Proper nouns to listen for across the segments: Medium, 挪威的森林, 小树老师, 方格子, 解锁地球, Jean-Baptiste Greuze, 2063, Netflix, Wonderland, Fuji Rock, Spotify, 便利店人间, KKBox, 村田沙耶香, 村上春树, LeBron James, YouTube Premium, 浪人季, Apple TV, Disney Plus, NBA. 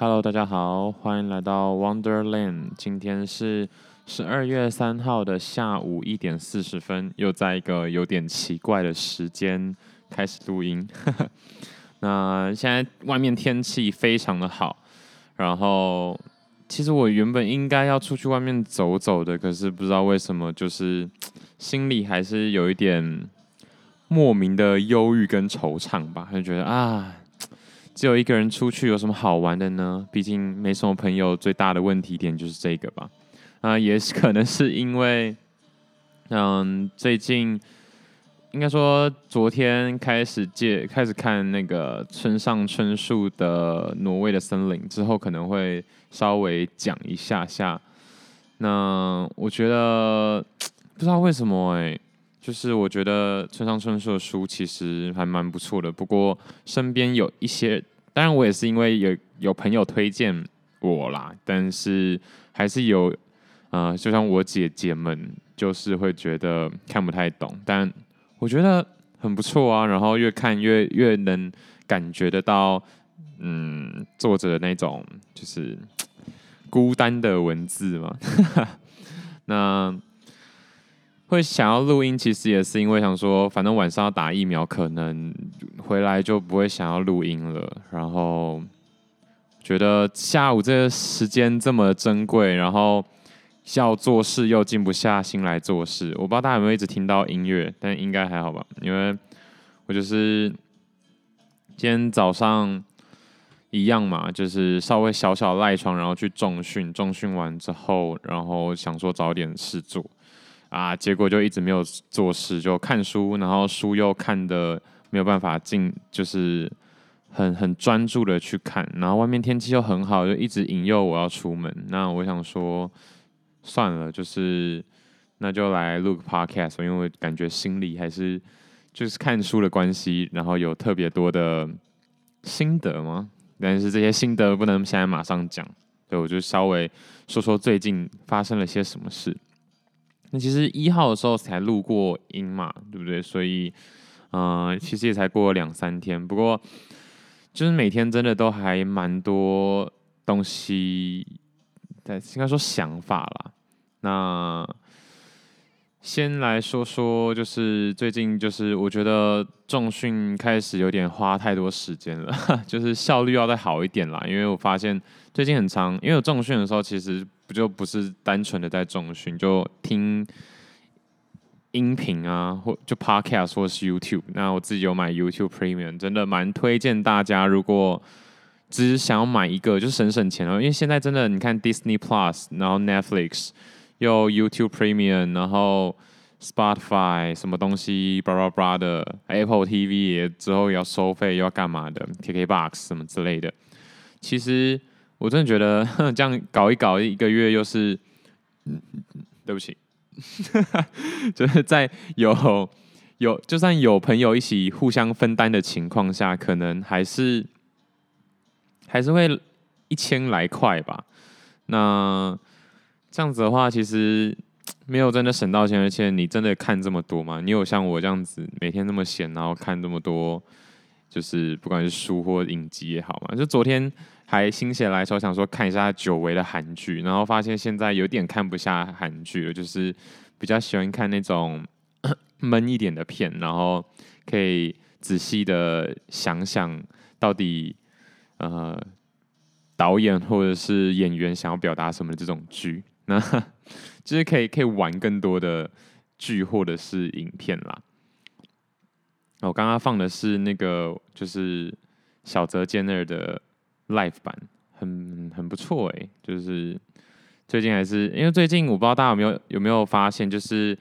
Hello， 大家好，欢迎来到 Wonderland。今天是12月3号的下午1点40分，又在一个有点奇怪的时间开始录音。那现在外面天气非常的好，然后其实我原本应该要出去外面走走的，可是不知道为什么，就是心里还是有一点莫名的忧郁跟惆怅吧，就觉得啊。只有一个人出去有什么好玩的呢？毕竟没什么朋友，最大的问题点就是这个吧。也可能是因为，最近应该说昨天开始看那个村上春树的《挪威的森林》之后，可能会稍微讲一下下。那我觉得不知道为什么就是我觉得村上春树的书其实还蛮不错的，不过身边有一些，当然我也是因为有朋友推荐我啦，但是还是有，就像我姐姐们，就是会觉得看不太懂，但我觉得很不错啊，然后越看越能感觉得到，作者的那种就是孤单的文字嘛，那。会想要录音，其实也是因为想说，反正晚上要打疫苗，可能回来就不会想要录音了。然后觉得下午这个时间这么珍贵，然后要做事又静不下心来做事。我不知道大家有没有一直听到音乐，但应该还好吧，因为我就是今天早上一样嘛，就是稍微小小赖床，然后去重训，重训完之后，然后想说找点事做。结果就一直没有做事，就看书，然后书又看的没有办法就是很专注的去看，然后外面天气又很好，就一直引诱我要出门。那我想说，算了，就是那就来录个 podcast， 因为我感觉心里还是就是看书的关系，然后有特别多的心得嘛，但是这些心得不能现在马上讲，所以我就稍微说说最近发生了些什么事。那其实1号的时候才录过音嘛，对不对？所以，其实也才过了2-3天。不过，就是每天真的都还蛮多东西，应该说想法啦。那先来说说，就是最近就是我觉得重训开始有点花太多时间了，就是效率要再好一点啦。因为我发现最近很长，因为我重训的时候其实。就不是单纯的在重训，就听音频啊，或就 podcast 或是 YouTube。那我自己有买 YouTube Premium， 真的蛮推荐大家。如果只是想要买一个，就省省钱了，因为现在真的你看 Disney Plus， 然后 Netflix， 又 YouTube Premium， 然后 Spotify 什么东西，巴拉巴拉的 ，Apple TV 也之后也要收费，又要干嘛的 ，KKBox 什么之类的，其实。我真的觉得这样搞一搞，一个月又是，对不起，就是在就算有朋友一起互相分担的情况下，可能还是会1000来块吧。那这样子的话，其实没有真的省到钱，而且你真的看这么多吗？你有像我这样子每天那么闲，然后看这么多？就是不管是书或影集也好嘛，就昨天还心血来潮想说看一下久违的韩剧，然后发现现在有点看不下韩剧了，就是比较喜欢看那种闷一点的片，然后可以仔细的想想到底导演或者是演员想要表达什么的这种剧，那就是可以玩更多的剧或者是影片啦。我刚刚放的是那个，就是小泽健二的 live 版，很不错就是最近还是因为最近我不知道大家有没有发现，就是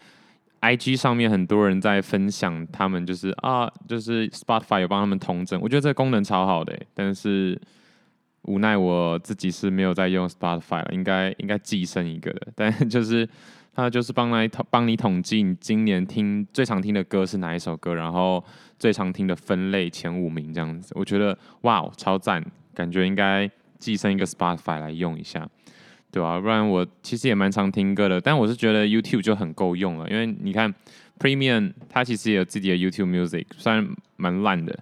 IG 上面很多人在分享他们就是Spotify 有帮他们统整，我觉得这个功能超好的但是无奈我自己是没有在用 Spotify 了，应该寄生一个的，但就是。他就是帮你统计你今年最常听的歌是哪一首歌，然后最常听的分类前5名这样子。我觉得哇，超赞，感觉应该寄生一个 Spotify 来用一下，对吧？不然我其实也蛮常听歌的，但我是觉得 YouTube 就很够用了，因为你看 Premium 它其实也有自己的 YouTube Music， 虽然蛮烂的，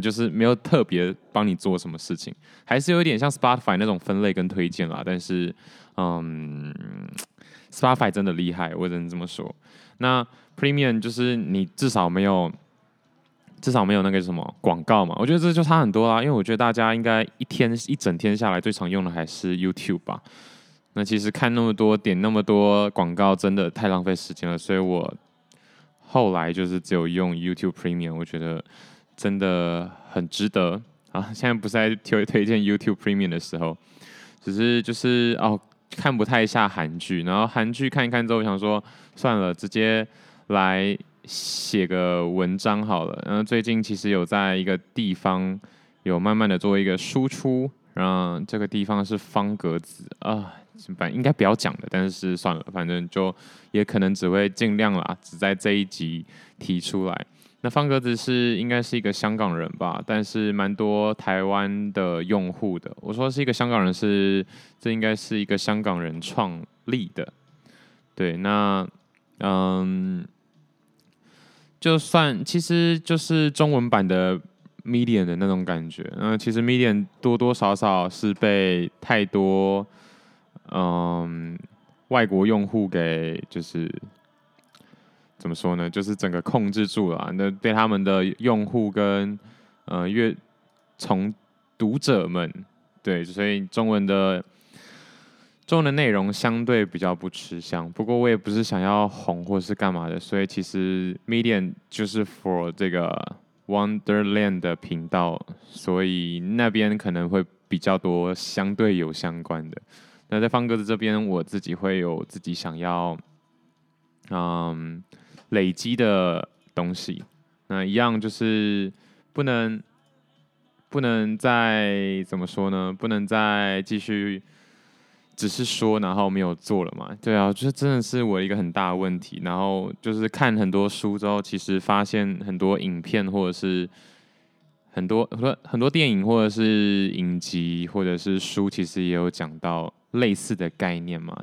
就是没有特别帮你做什么事情，还是有一点像 Spotify 那种分类跟推荐啦。但是，Spotify 真的厉害，我只能这么说。那 Premium 就是你至少没有那个什么广告嘛，我觉得这就差很多啦。因为我觉得大家应该一整天下来最常用的还是 YouTube 吧。那其实看那么多点那么多广告，真的太浪费时间了。所以我后来就是只有用 YouTube Premium， 我觉得真的很值得啊！现在不是在推荐 YouTube Premium 的时候，只是就是看不太下韩剧，然后韩剧看一看之后，我想说算了，直接来写个文章好了。然后最近其实有在一个地方有慢慢的做一个输出，然后这个地方是方格子啊，反正应该不要讲的，但是算了，反正就也可能只会尽量啦，只在这一集提出来。那方格子应该是一个香港人吧，但是蛮多台湾的用户的。我说是一个香港人是，这应该是一个香港人创立的。对，那就算其实就是中文版的 Medium 的那种感觉。其实 Medium 多多少少是被太多外国用户给就是。怎么说呢？就是整个控制住了，那对他们的用户跟从读者们，对，所以中文的内容相对比较不吃香。不过我也不是想要红或是干嘛的，所以其实 Medium 就是 for 这个 Wonderland 的频道，所以那边可能会比较多相对有相关的。那在方格子这边，我自己会有自己想要累积的东西，那一样就是不能再怎么说呢？不能再继续只是说，然后没有做了嘛？对啊，这真的是我一个很大的问题。然后就是看很多书之后，其实发现很多影片或者是很多电影或者是影集或者是书，其实也有讲到类似的概念嘛，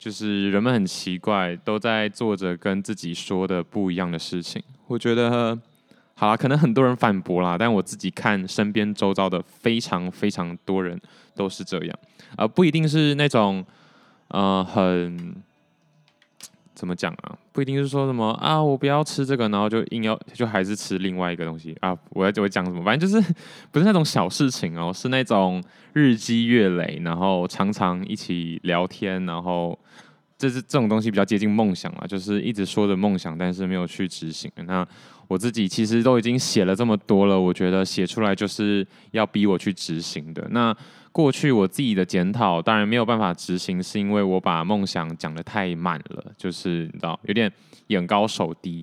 就是人们很奇怪，都在做着跟自己说的不一样的事情。我觉得，好啦，可能很多人反驳啦，但我自己看身边周遭的非常非常多人都是这样。不一定是那种，很怎么讲啊？不一定是说什么啊，我不要吃这个，然后就硬要就还是吃另外一个东西啊。我讲什么？反正就是不是那种小事情哦，是那种日积月累，然后常常一起聊天，然后这种东西比较接近梦想啊，就是一直说着梦想，但是没有去执行。那我自己其实都已经写了这么多了，我觉得写出来就是要逼我去执行的。那过去我自己的检讨，当然没有办法执行，是因为我把梦想讲得太满了，就是你知道，有点眼高手低。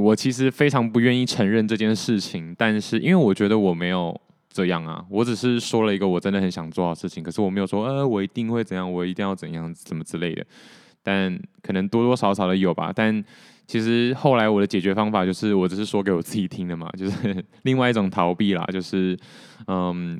我其实非常不愿意承认这件事情，但是因为我觉得我没有这样啊，我只是说了一个我真的很想做的事情，可是我没有说，我一定会怎样，我一定要怎样，怎么之类的。但可能多多少少的有吧，但其实后来我的解决方法就是，我只是说给我自己听的嘛，就是另外一种逃避啦，就是，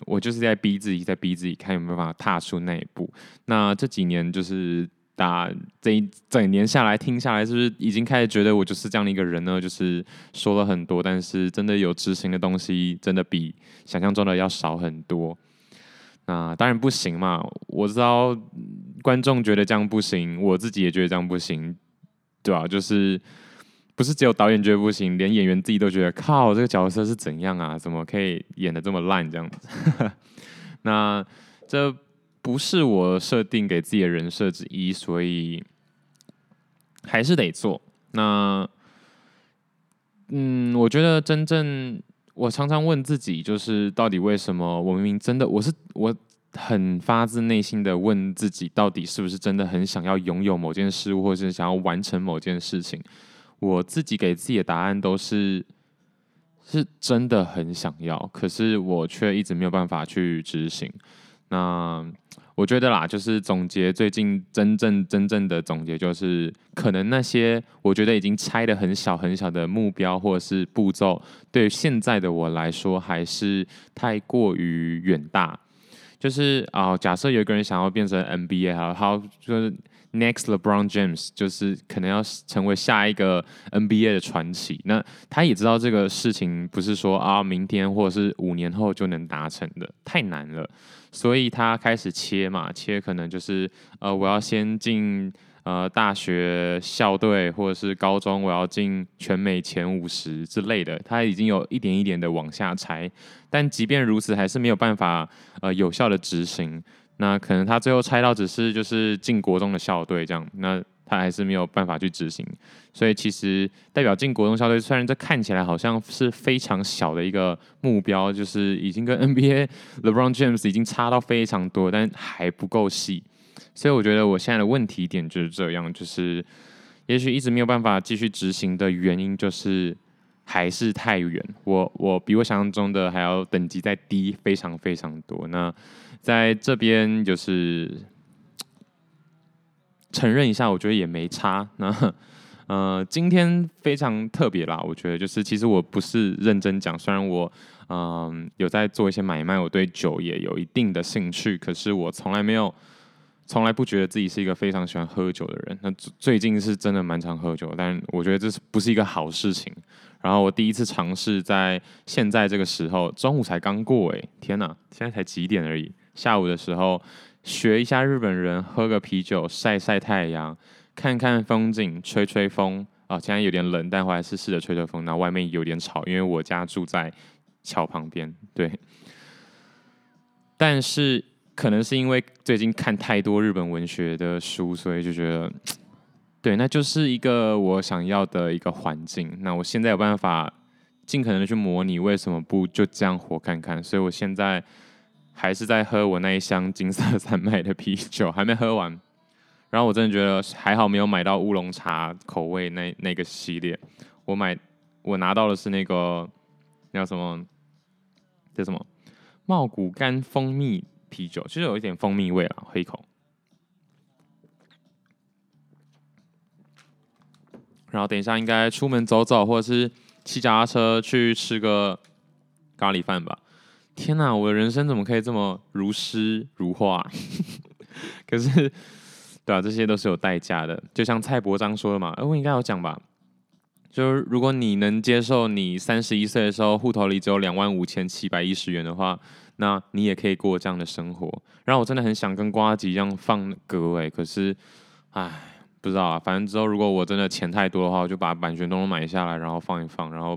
我就是在逼自己，看有没有办法踏出那一步。那这几年就是打这一整年下来听下来，是不是已经开始觉得我就是这样的一个人呢？就是说了很多，但是真的有执行的东西，真的比想象中的要少很多。那当然不行嘛，我知道观众觉得这样不行，我自己也觉得这样不行。对啊，就是不是只有导演觉得不行，连演员自己都觉得靠，这个角色是怎样啊？怎么可以演得这么烂这样子？那这不是我设定给自己的人设之一，所以还是得做。那我觉得真正我常常问自己，就是到底为什么我明明真的我很发自内心的问自己，到底是不是真的很想要拥有某件事物，或是想要完成某件事情？我自己给自己的答案都是真的很想要，可是我却一直没有办法去执行。那我觉得啦，就是总结最近真正的总结，就是可能那些我觉得已经拆得很小很小的目标或者是步骤，对于现在的我来说还是太过于远大。就是假设有一个人想要变成 NBA， 好，就是 next LeBron James， 就是可能要成为下一个 NBA 的传奇。那他也知道这个事情不是说啊明天或者是5年后就能达成的，太难了，所以他开始切嘛，切可能就是我要先进大学校队，或者是高中我要进全美前50之类的，他已经有一点一点的往下拆，但即便如此还是没有办法有效的执行。那可能他最后拆到只是就是进国中的校队这样，那他还是没有办法去执行。所以其实代表进国中校队，虽然这看起来好像是非常小的一个目标，就是已经跟 NBA LeBron James 已经差到非常多，但还不够细。所以我觉得我现在的问题点就是这样，就是也许一直没有办法继续执行的原因就是还是太远，我比我想象中的还要等级再低非常非常多。那在这边就是承认一下，我觉得也没差。那今天非常特别啦，我觉得就是其实我不是认真讲，虽然我有在做一些买卖，我对酒也有一定的兴趣，可是我从来不觉得自己是一个非常喜欢喝酒的人。那最近是真的蛮常喝酒，但我觉得这不是一个好事情。然后我第一次尝试在现在这个时候，中午才刚过天哪，现在才几点而已。下午的时候学一下日本人，喝个啤酒，晒晒太阳，看看风景，吹吹风啊。现在有点冷，但我还是试着吹吹风。然后外面有点吵，因为我家住在桥旁边，对。但是可能是因为最近看太多日本文学的书，所以就觉得，对，那就是一个我想要的一个环境。那我现在有办法尽可能的去模拟，为什么不就这样活看看？所以我现在还是在喝我那一箱金色山脉的啤酒，还没喝完。然后我真的觉得还好没有买到乌龙茶口味那个系列，我拿到的是那个叫什么？叫什么？茂谷柑蜂蜜啤酒，其实有一点蜂蜜味啦，喝一口。然后等一下应该出门走走，或者是骑脚踏车去吃个咖喱饭吧。天哪，我的人生怎么可以这么如诗如画啊？可是，对啊，这些都是有代价的。就像蔡伯章说的嘛，我应该有讲吧。就是如果你能接受你31岁的时候户头里只有25,710元的话，那你也可以过这样的生活。然后我真的很想跟呱吉一样放歌可是，不知道啊。反正之后如果我真的钱太多的话，我就把版权都买下来，然后放一放，然后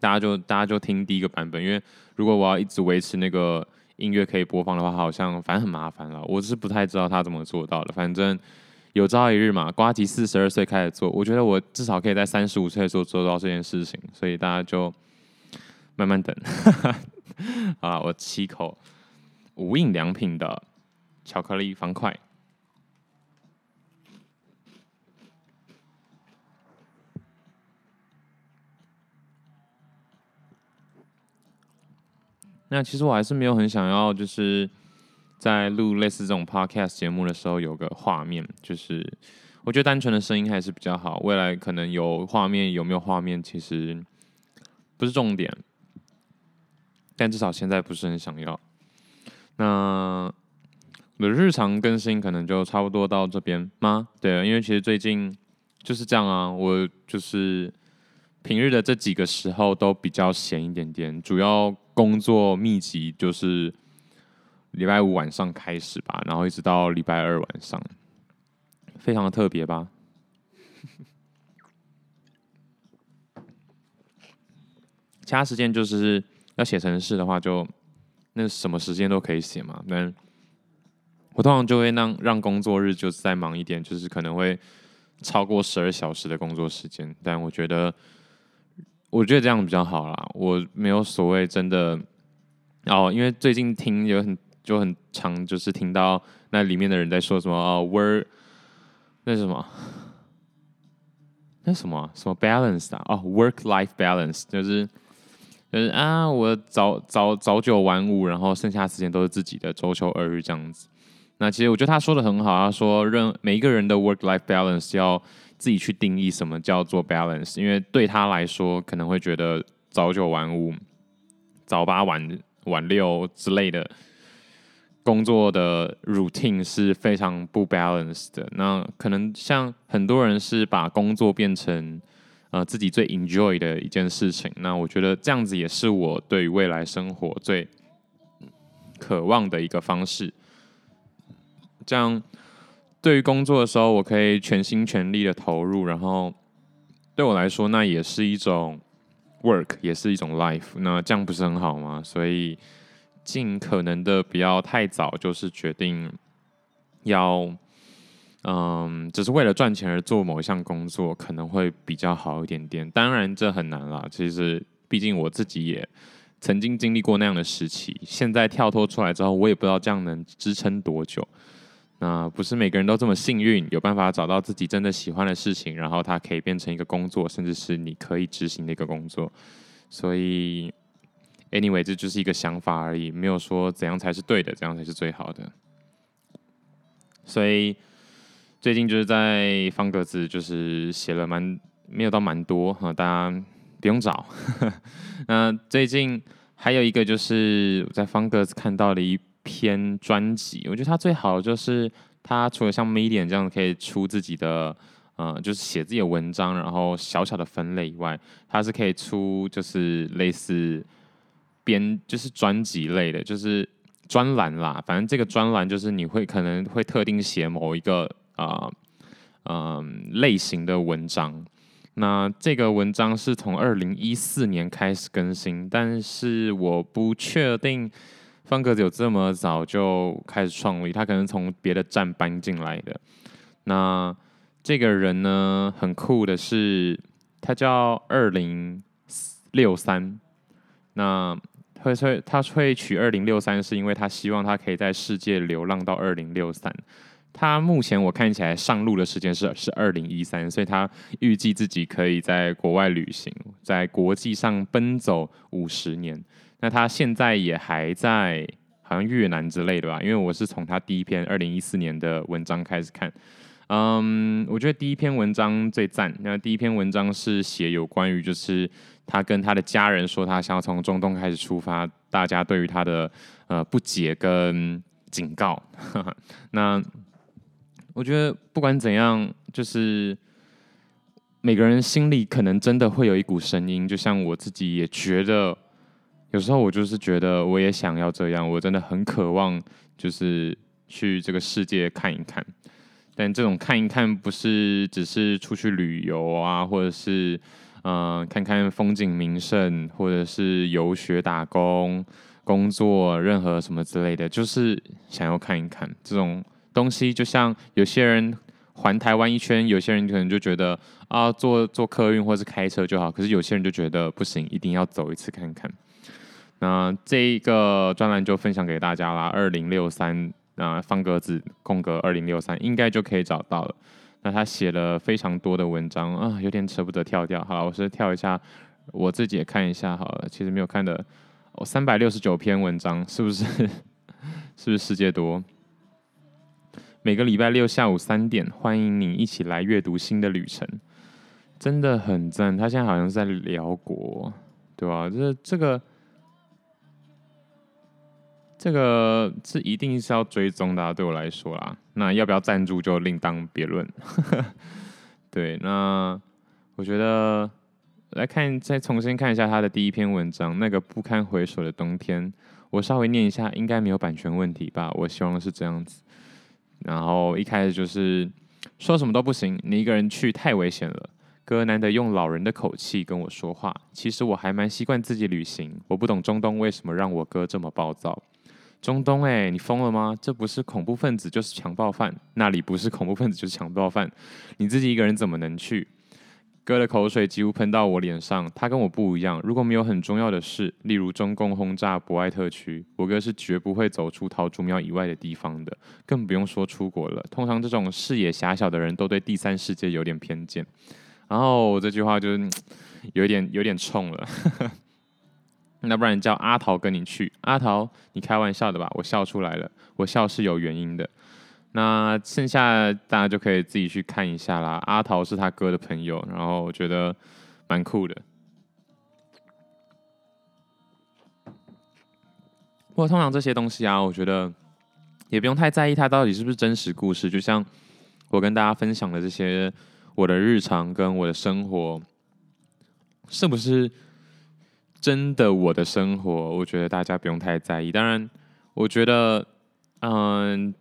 大家就听第一个版本。因为如果我要一直维持那个音乐可以播放的话，好像反正很麻烦了。我是不太知道他怎么做到的，反正。有朝一日嘛，呱吉42岁开始做，我觉得我至少可以在35岁的时候做到这件事情，所以大家就慢慢等。好啦，我7口无印良品的巧克力方块。那其实我还是没有很想要，就是。在录类似这种 podcast 节目的时候，有个画面，就是我觉得单纯的声音还是比较好。未来可能有画面，有没有画面其实不是重点，但至少现在不是很想要。那我的日常更新可能就差不多到这边吗？对，因为其实最近就是这样啊，我就是平日的这几个时候都比较闲一点点，主要工作密集就是。礼拜5晚上开始吧，然后一直到礼拜2晚上，非常的特别吧。其他时间就是要写程式的话就那什么时间都可以写嘛。但我通常就会让工作日就是再忙一点，就是可能会超过12小时的工作时间。但我觉得这样比较好啦。我没有所谓真的因为最近听有很常就是听到那里面的人在说什么什么 balance 啊work life balance， 就是啊我早九晚5，然后剩下时间都是自己的，周休2日这样子。那其实我觉得他说的很好，他说每一个人的 work life balance 要自己去定义什么叫做 balance， 因为对他来说可能会觉得早九晚5、早8晚6之类的工作的 routine 是非常不 balance 的。那可能像很多人是把工作变成自己最 enjoy 的一件事情。那我觉得这样子也是我对于未来生活最渴望的一个方式。这样对于工作的时候，我可以全心全力的投入，然后对我来说，那也是一种 work， 也是一种 life。那这样不是很好吗？所以尽可能的不要太早就是决定要，只是为了赚钱而做某一项工作，可能会比较好一点点。当然这很难啦，其实毕竟我自己也曾经经历过那样的时期，现在跳脱出来之后，我也不知道这样能支撑多久。那不是每个人都这么幸运，有办法找到自己真的喜欢的事情，然后它可以变成一个工作，甚至是你可以执行的一个工作。所以 anyway， 这就是一个想法而已，没有说怎样才是对的，怎样才是最好的。所以最近就是在方格子，就是写了没有到蛮多哈，大家不用找。那最近还有一个就是我在方格子看到了一篇专辑，我觉得它最好的就是它除了像 Medium 这样可以出自己的就是写自己的文章，然后小小的分类以外，它是可以出就是类似就是专辑类的，就是专栏啦。反正这个专栏就是你会可能会特定写某一个类型的文章。那这个文章是从2014年开始更新，但是我不确定方格子有这么早就开始创立，他可能从别的站搬进来的。那这个人呢，很酷的是，他叫2063。那他会取2063，是因为他希望他可以在世界流浪到2063。他目前我看起来上路的时间是2013，所以他预计自己可以在国外旅行，在国际上奔走50年。那他现在也还在好像越南之类的吧，因为我是从他第一篇2014年的文章开始看。我觉得第一篇文章最赞。那第一篇文章是写有关于就是他跟他的家人说他想要从中东开始出发，大家对于他的不解跟警告。那我觉得不管怎样，就是每个人心里可能真的会有一股声音，就像我自己也觉得。有时候我就是觉得我也想要这样，我真的很渴望就是去这个世界看一看。但这种看一看不是只是出去旅游啊，或者是看看风景名胜，或者是游学打工、工作任何什么之类的，就是想要看一看。这种东西就像有些人环台湾一圈，有些人可能就觉得啊，坐客运或是开车就好，可是有些人就觉得不行，一定要走一次看看。那这个专栏就分享给大家啦，2063方格子2063应该就可以找到了。那他写了非常多的文章啊，有点舍不得跳掉。好了，我是跳一下，我自己也看一下好了。其实没有看的，369篇文章，是不是世界多？每个礼拜六下午3点，欢迎你一起来阅读新的旅程，真的很赞。他现在好像是在辽国，对吧？这个是一定是要追踪的，对我来说啦。那要不要赞助就另当别论。对，那我觉得再重新看一下他的第一篇文章，那个不堪回首的冬天，我稍微念一下，应该没有版权问题吧？我希望是这样子。然后一开始就是说什么都不行，你一个人去太危险了。哥难得用老人的口气跟我说话，其实我还蛮习惯自己旅行，我不懂中东为什么让我哥这么暴躁。中东你疯了吗？这不是恐怖分子就是强暴犯，那里不是恐怖分子就是强暴犯，你自己一个人怎么能去？哥的口水几乎喷到我脸上，他跟我不一样，如果没有很重要的事，例如中共轰炸博爱特区，我哥是绝不会走出桃竹苗以外的地方的，更不用说出国了。通常这种视野狭小的人都对第三世界有点偏见。然后这句话就是有点冲了。那不然叫阿桃跟你去？阿桃，你开玩笑的吧？我笑出来了，我笑是有原因的。那剩下大家就可以自己去看一下啦。阿桃是他哥的朋友，然后我觉得蛮酷的。不过通常这些东西啊，我觉得也不用太在意它到底是不是真实故事。就像我跟大家分享的这些我的日常跟我的生活，是不是真的我的生活，我觉得大家不用太在意。当然我觉得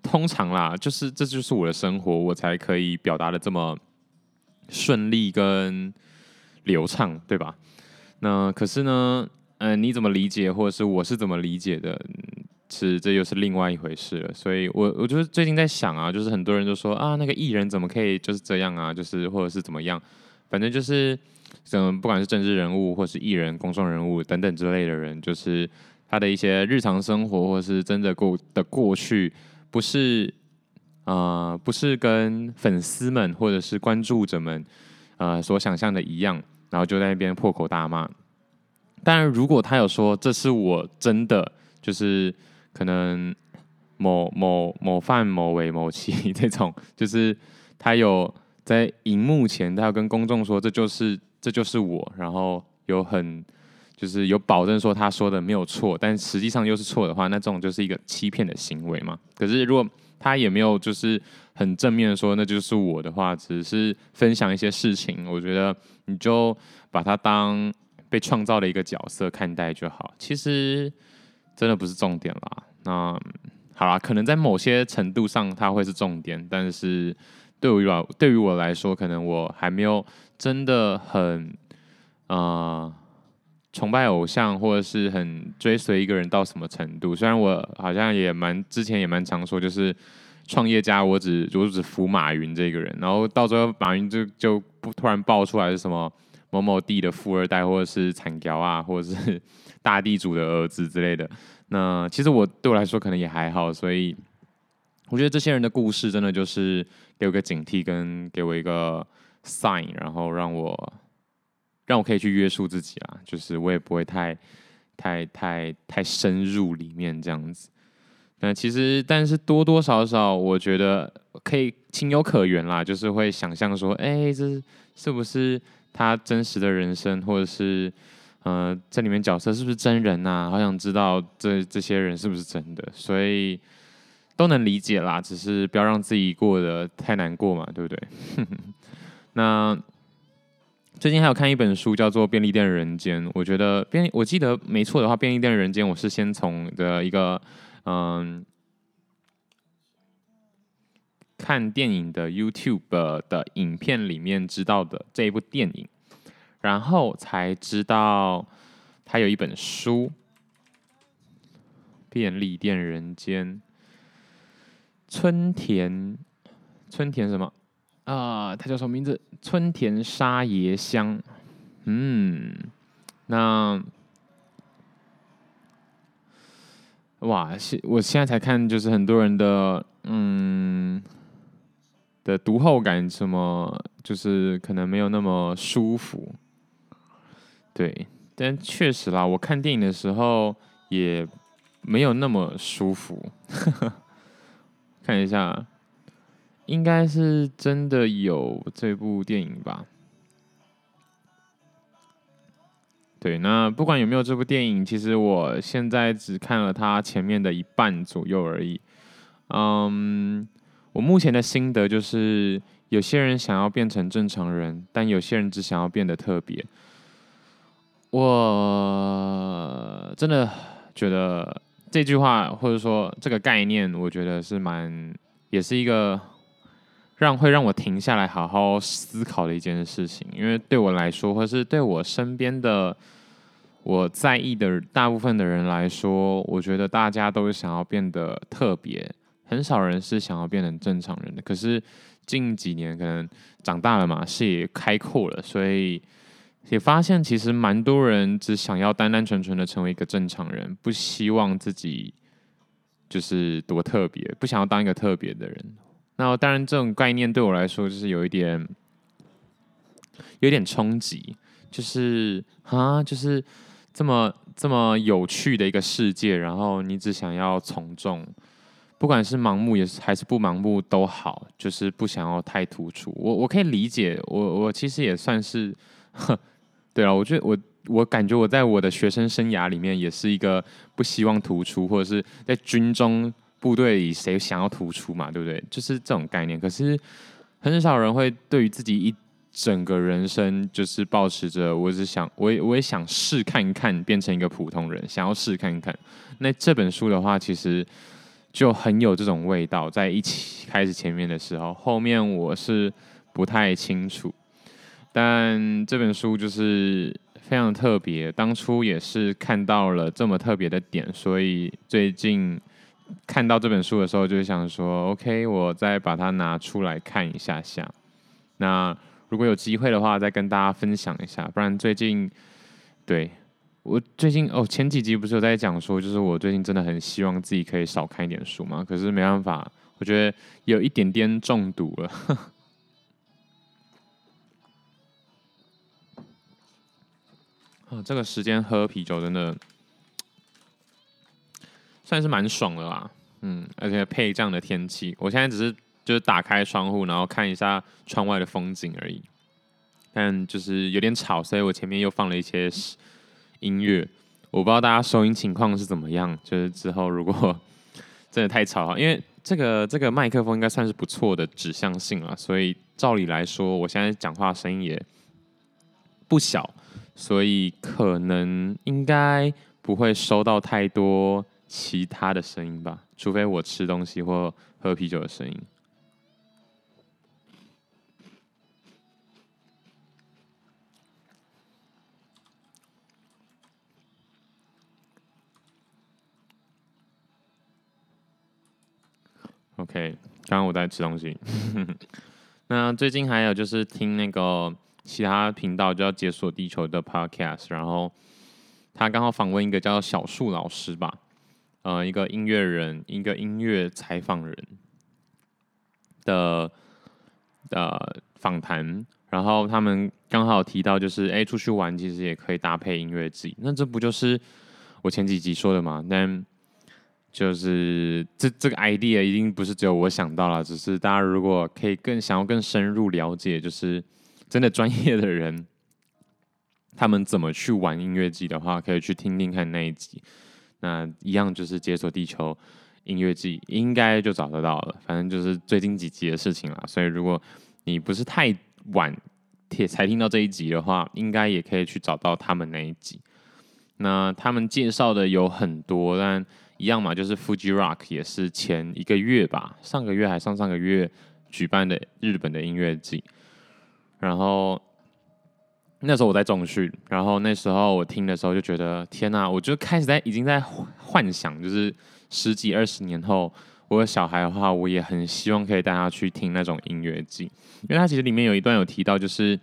通常啦，就是这就是我的生活，我才可以表达的这么顺利跟流畅，对吧？那可是呢，你怎么理解，或者是我是怎么理解的，这又是另外一回事了。所以我就是最近在想啊，就是很多人就说啊，那个艺人怎么可以就是这样啊，就是或者是怎么样，反正就是不管是政治人物或是艺人、公众人物等等之类的人，就是他的一些日常生活或是真的过去，不是跟粉丝们或者是关注者们所想象的一样，然后就在那边破口大骂。当然，如果他有说这是我真的就是可能某范某为某期这种，就是他有在荧幕前，他有跟公众说这就是我，然后有保证说他说的没有错，但实际上又是错的话，那这种就是一个欺骗的行为嘛。可是如果他也没有就是很正面的说那就是我的话，只是分享一些事情，我觉得你就把他当被创造的一个角色看待就好，其实真的不是重点啦。那好啦，可能在某些程度上它会是重点，但是对于我来说，可能我还没有真的很崇拜偶像，或者是很追随一个人到什么程度。虽然我好像之前也蛮常说，就是创业家，我只服马云这个人，然后到最后马云就突然爆出来是什么某某地的富二代，或者是产条啊，或者是大地主的儿子之类的。那其实对我来说可能也还好，所以我觉得这些人的故事真的就是给我一个警惕，跟给我一个 sign， 然后让我可以去约束自己啦，就是我也不会太深入里面这样子。那其实，但是多多少少，我觉得可以情有可原啦，就是会想象说，这是不是他真实的人生，或者是这里面角色是不是真人啊？好想知道这些人是不是真的，所以都能理解啦，只是不要让自己过得太难过嘛，对不对？那最近还有看一本书叫做《便利店人间》，我觉得我记得没错的话，《便利店人间》我是先从的一个看电影的 YouTube 的影片里面知道的这一部电影，然后才知道它有一本书《便利店人间》，村田什么啊？他叫什么名字？村田沙耶香。那哇，我现在才看，就是很多人的的读后感什么，就是可能没有那么舒服，对，但确实啦，我看电影的时候也没有那么舒服。看一下，应该是真的有这部电影吧？对，那不管有没有这部电影，其实我现在只看了它前面的一半左右而已。我目前的心得就是，有些人想要变成正常人，但有些人只想要变得特别。我真的觉得这句话，或者说这个概念，我觉得是也是一个会让我停下来好好思考的一件事情。因为对我来说，或是对我身边的我在意的大部分的人来说，我觉得大家都是想要变得特别。很少人是想要变成正常人的，可是近几年可能长大了嘛，视野开阔了，所以也发现其实蛮多人只想要单单纯纯的成为一个正常人，不希望自己就是多特别，不想要当一个特别的人。那当然，这种概念对我来说就是有一点冲击，就是这么有趣的一个世界，然后你只想要从众。不管是盲目还是不盲目都好，就是不想要太突出。我可以理解，我其实也算是，对啊，我觉得我感觉我在我的学生生涯里面也是一个不希望突出，或者是在军中部队里谁想要突出嘛，对不对？就是这种概念。可是很少人会对于自己一整个人生就是抱持着我也想试看看变成一个普通人，想要试看看。那这本书的话，其实就很有这种味道。在一起开始前面的时候，后面我是不太清楚，但这本书就是非常特别。当初也是看到了这么特别的点，所以最近看到这本书的时候，就想说 OK， 我再把它拿出来看一下下。那如果有机会的话，再跟大家分享一下。不然最近，对，我最近哦，前几集不是有在讲说，就是我最近真的很希望自己可以少看一点书嘛。可是没办法，我觉得有一点点中毒了。啊，这个时间喝啤酒真的算是蛮爽的啦。嗯，而且配这样的天气，我现在只是。就是打开窗户，然后看一下窗外的风景而已。但就是有点吵，所以我前面又放了一些音乐。我不知道大家收音情况是怎么样，就是之后如果真的太吵，因为这个麦克风应该算是不错的指向性了，所以照理来说，我现在讲话声音也不小，所以可能应该不会收到太多其他的声音吧，除非我吃东西或喝啤酒的声音。OK， 刚刚我在吃东西。那最近还有就是听那个其他频道叫《解锁地球》的 podcast， 然后他刚好访问一个叫小树老师吧，一个音乐人，一个音乐采访人的访谈，然后他们刚好提到就是，哎，出去玩其实也可以搭配音乐季，那这不就是我前几集说的吗？但就是这个 idea 一定不是只有我想到了，只是大家如果可以想要更深入了解，就是真的专业的人他们怎么去玩音乐季的话，可以去听听看那一集。那一样就是解锁地球音乐季应该就找得到了，反正就是最近几集的事情啦。所以如果你不是太晚才听到这一集的话，应该也可以去找到他们那一集。那他们介绍的有很多，但一样嘛，就是 Fuji Rock 也是前一个月吧，上个月还上上个月举办的日本的音乐季。然后那时候我在重训，然后那时候我听的时候就觉得天哪，我就开始已经在幻想，就是10几20年后我有小孩的话，我也很希望可以带他去听那种音乐季，因为他其实里面有一段有提到，就是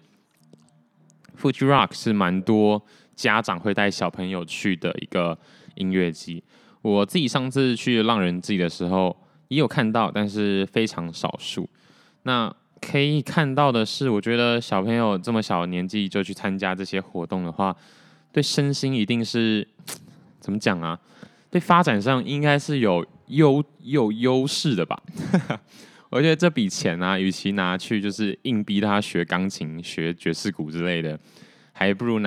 Fuji Rock 是蛮多家长会带小朋友去的一个音乐季。我自己上次去浪人季的时候也有看到，但是非常少数。那可以看到的是，我觉得小朋友这么小的年纪就去参加这些活动的话，对身心一定是怎么讲啊？对发展上应该是有优势的吧？我觉得这笔钱啊，与其拿去就是硬逼他学钢琴、学爵士鼓之类的，还不如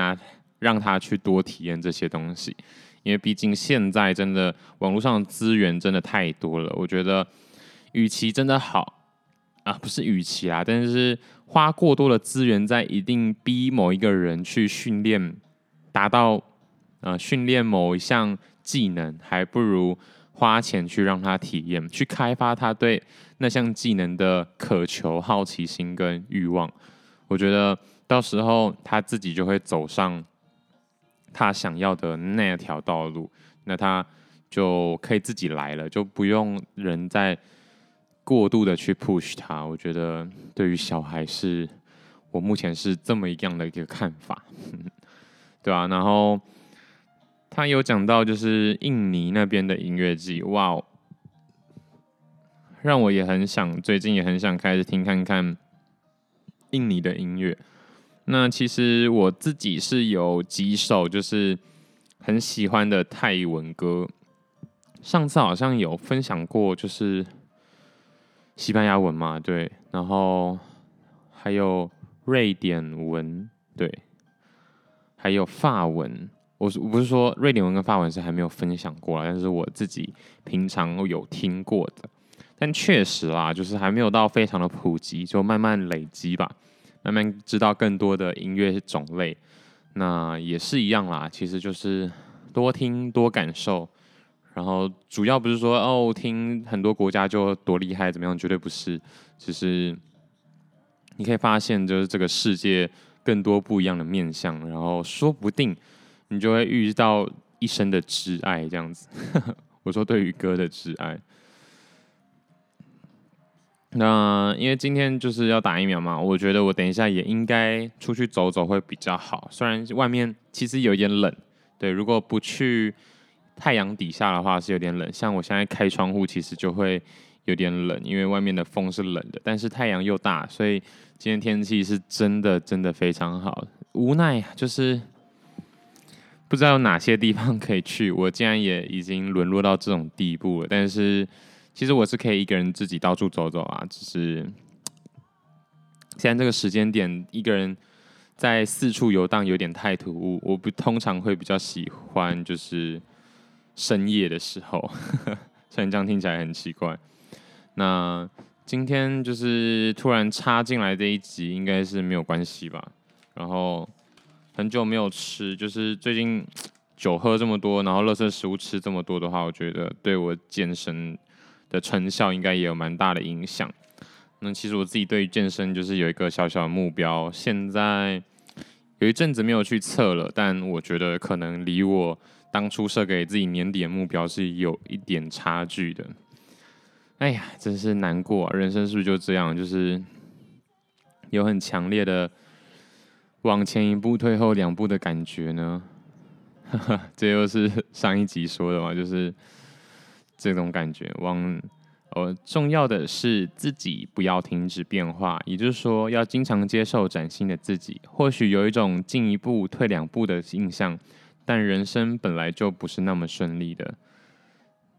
让他去多体验这些东西。因为毕竟现在真的网络上的资源真的太多了，我觉得与其真的好啊，不是与其啦，但是花过多的资源在一定逼某一个人去训练，达到训练某一项技能，还不如花钱去让他体验，去开发他对那项技能的渴求、好奇心跟欲望。我觉得到时候他自己就会走上他想要的那条道路，那他就可以自己来了，就不用人再过度的去 push 他。我觉得对于小孩是，我目前是这么一样的一个看法，对啊。然后他有讲到就是印尼那边的音乐季，哇，让我也很想，最近也很想开始听看看印尼的音乐。那其实我自己是有几首就是很喜欢的泰文歌，上次好像有分享过，就是西班牙文嘛，对，然后还有瑞典文，对，还有法文，我不是说瑞典文跟法文是还没有分享过啦，但是我自己平常有听过的，但确实啦，就是还没有到非常的普及，就慢慢累积吧，慢慢知道更多的音乐种类。那也是一样啦，其实就是多听多感受，然后主要不是说哦听很多国家就多厉害怎么样，绝对不是，只是你可以发现就是这个世界更多不一样的面向，然后说不定你就会遇到一生的挚爱这样子。我说对于歌的挚爱。那因为今天就是要打疫苗嘛，我觉得我等一下也应该出去走走会比较好。虽然外面其实有一点冷，对，如果不去太阳底下的话是有点冷。像我现在开窗户其实就会有点冷，因为外面的风是冷的，但是太阳又大，所以今天天气是真的真的非常好。无奈就是不知道有哪些地方可以去，我竟然也已经沦落到这种地步了，但是。其实我是可以一个人自己到处走走啊，只是现在这个时间点，一个人在四处游荡有点太突兀。我通常会比较喜欢就是深夜的时候，虽然这样听起来很奇怪。那今天就是突然插进来这一集，应该是没有关系吧。然后很久没有吃，就是最近酒喝这么多，然后垃圾食物吃这么多的话，我觉得对我健身的成效应该也有蛮大的影响。那其实我自己对健身就是有一个小小的目标，现在有一阵子没有去测了，但我觉得可能离我当初设给自己年底的目标是有一点差距的。哎呀，真是难过啊，人生是不是就这样，就是有很强烈的往前一步退后两步的感觉呢？这又是上一集说的嘛，就是这种感觉。重要的是自己不要停止变化，也就是说要经常接受崭新的自己。或许有一种进一步退两步的印象，但人生本来就不是那么顺利的，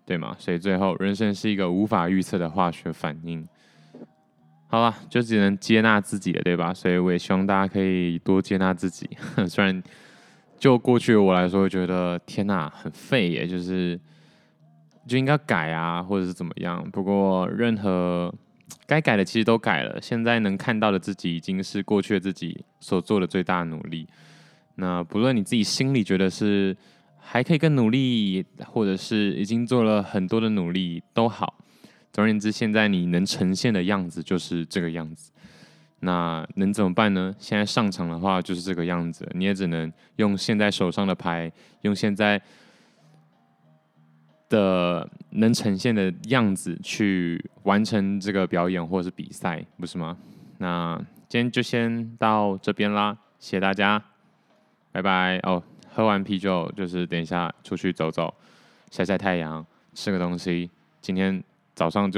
对吗？所以最后人生是一个无法预测的化学反应。好啦，就只能接纳自己了，对吧？所以我也希望大家可以多接纳自己。虽然就过去的我来说，我觉得天哪，很废耶，就应该改啊，或者是怎么样。不过任何该改的其实都改了，现在能看到的自己已经是过去的自己所做的最大的努力。那不论你自己心里觉得是还可以更努力，或者是已经做了很多的努力都好，总而言之，现在你能呈现的样子就是这个样子。那能怎么办呢？现在上场的话就是这个样子，你也只能用现在手上的牌，用现在的能呈现的样子去完成这个表演或是比赛，不是吗？那今天就先到这边啦，谢谢大家，拜拜哦。喝完啤酒就是等一下出去走走，晒晒太阳，吃个东西。今天早上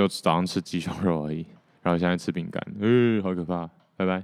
吃鸡胸肉而已，然后现在吃饼干，好可怕，拜拜。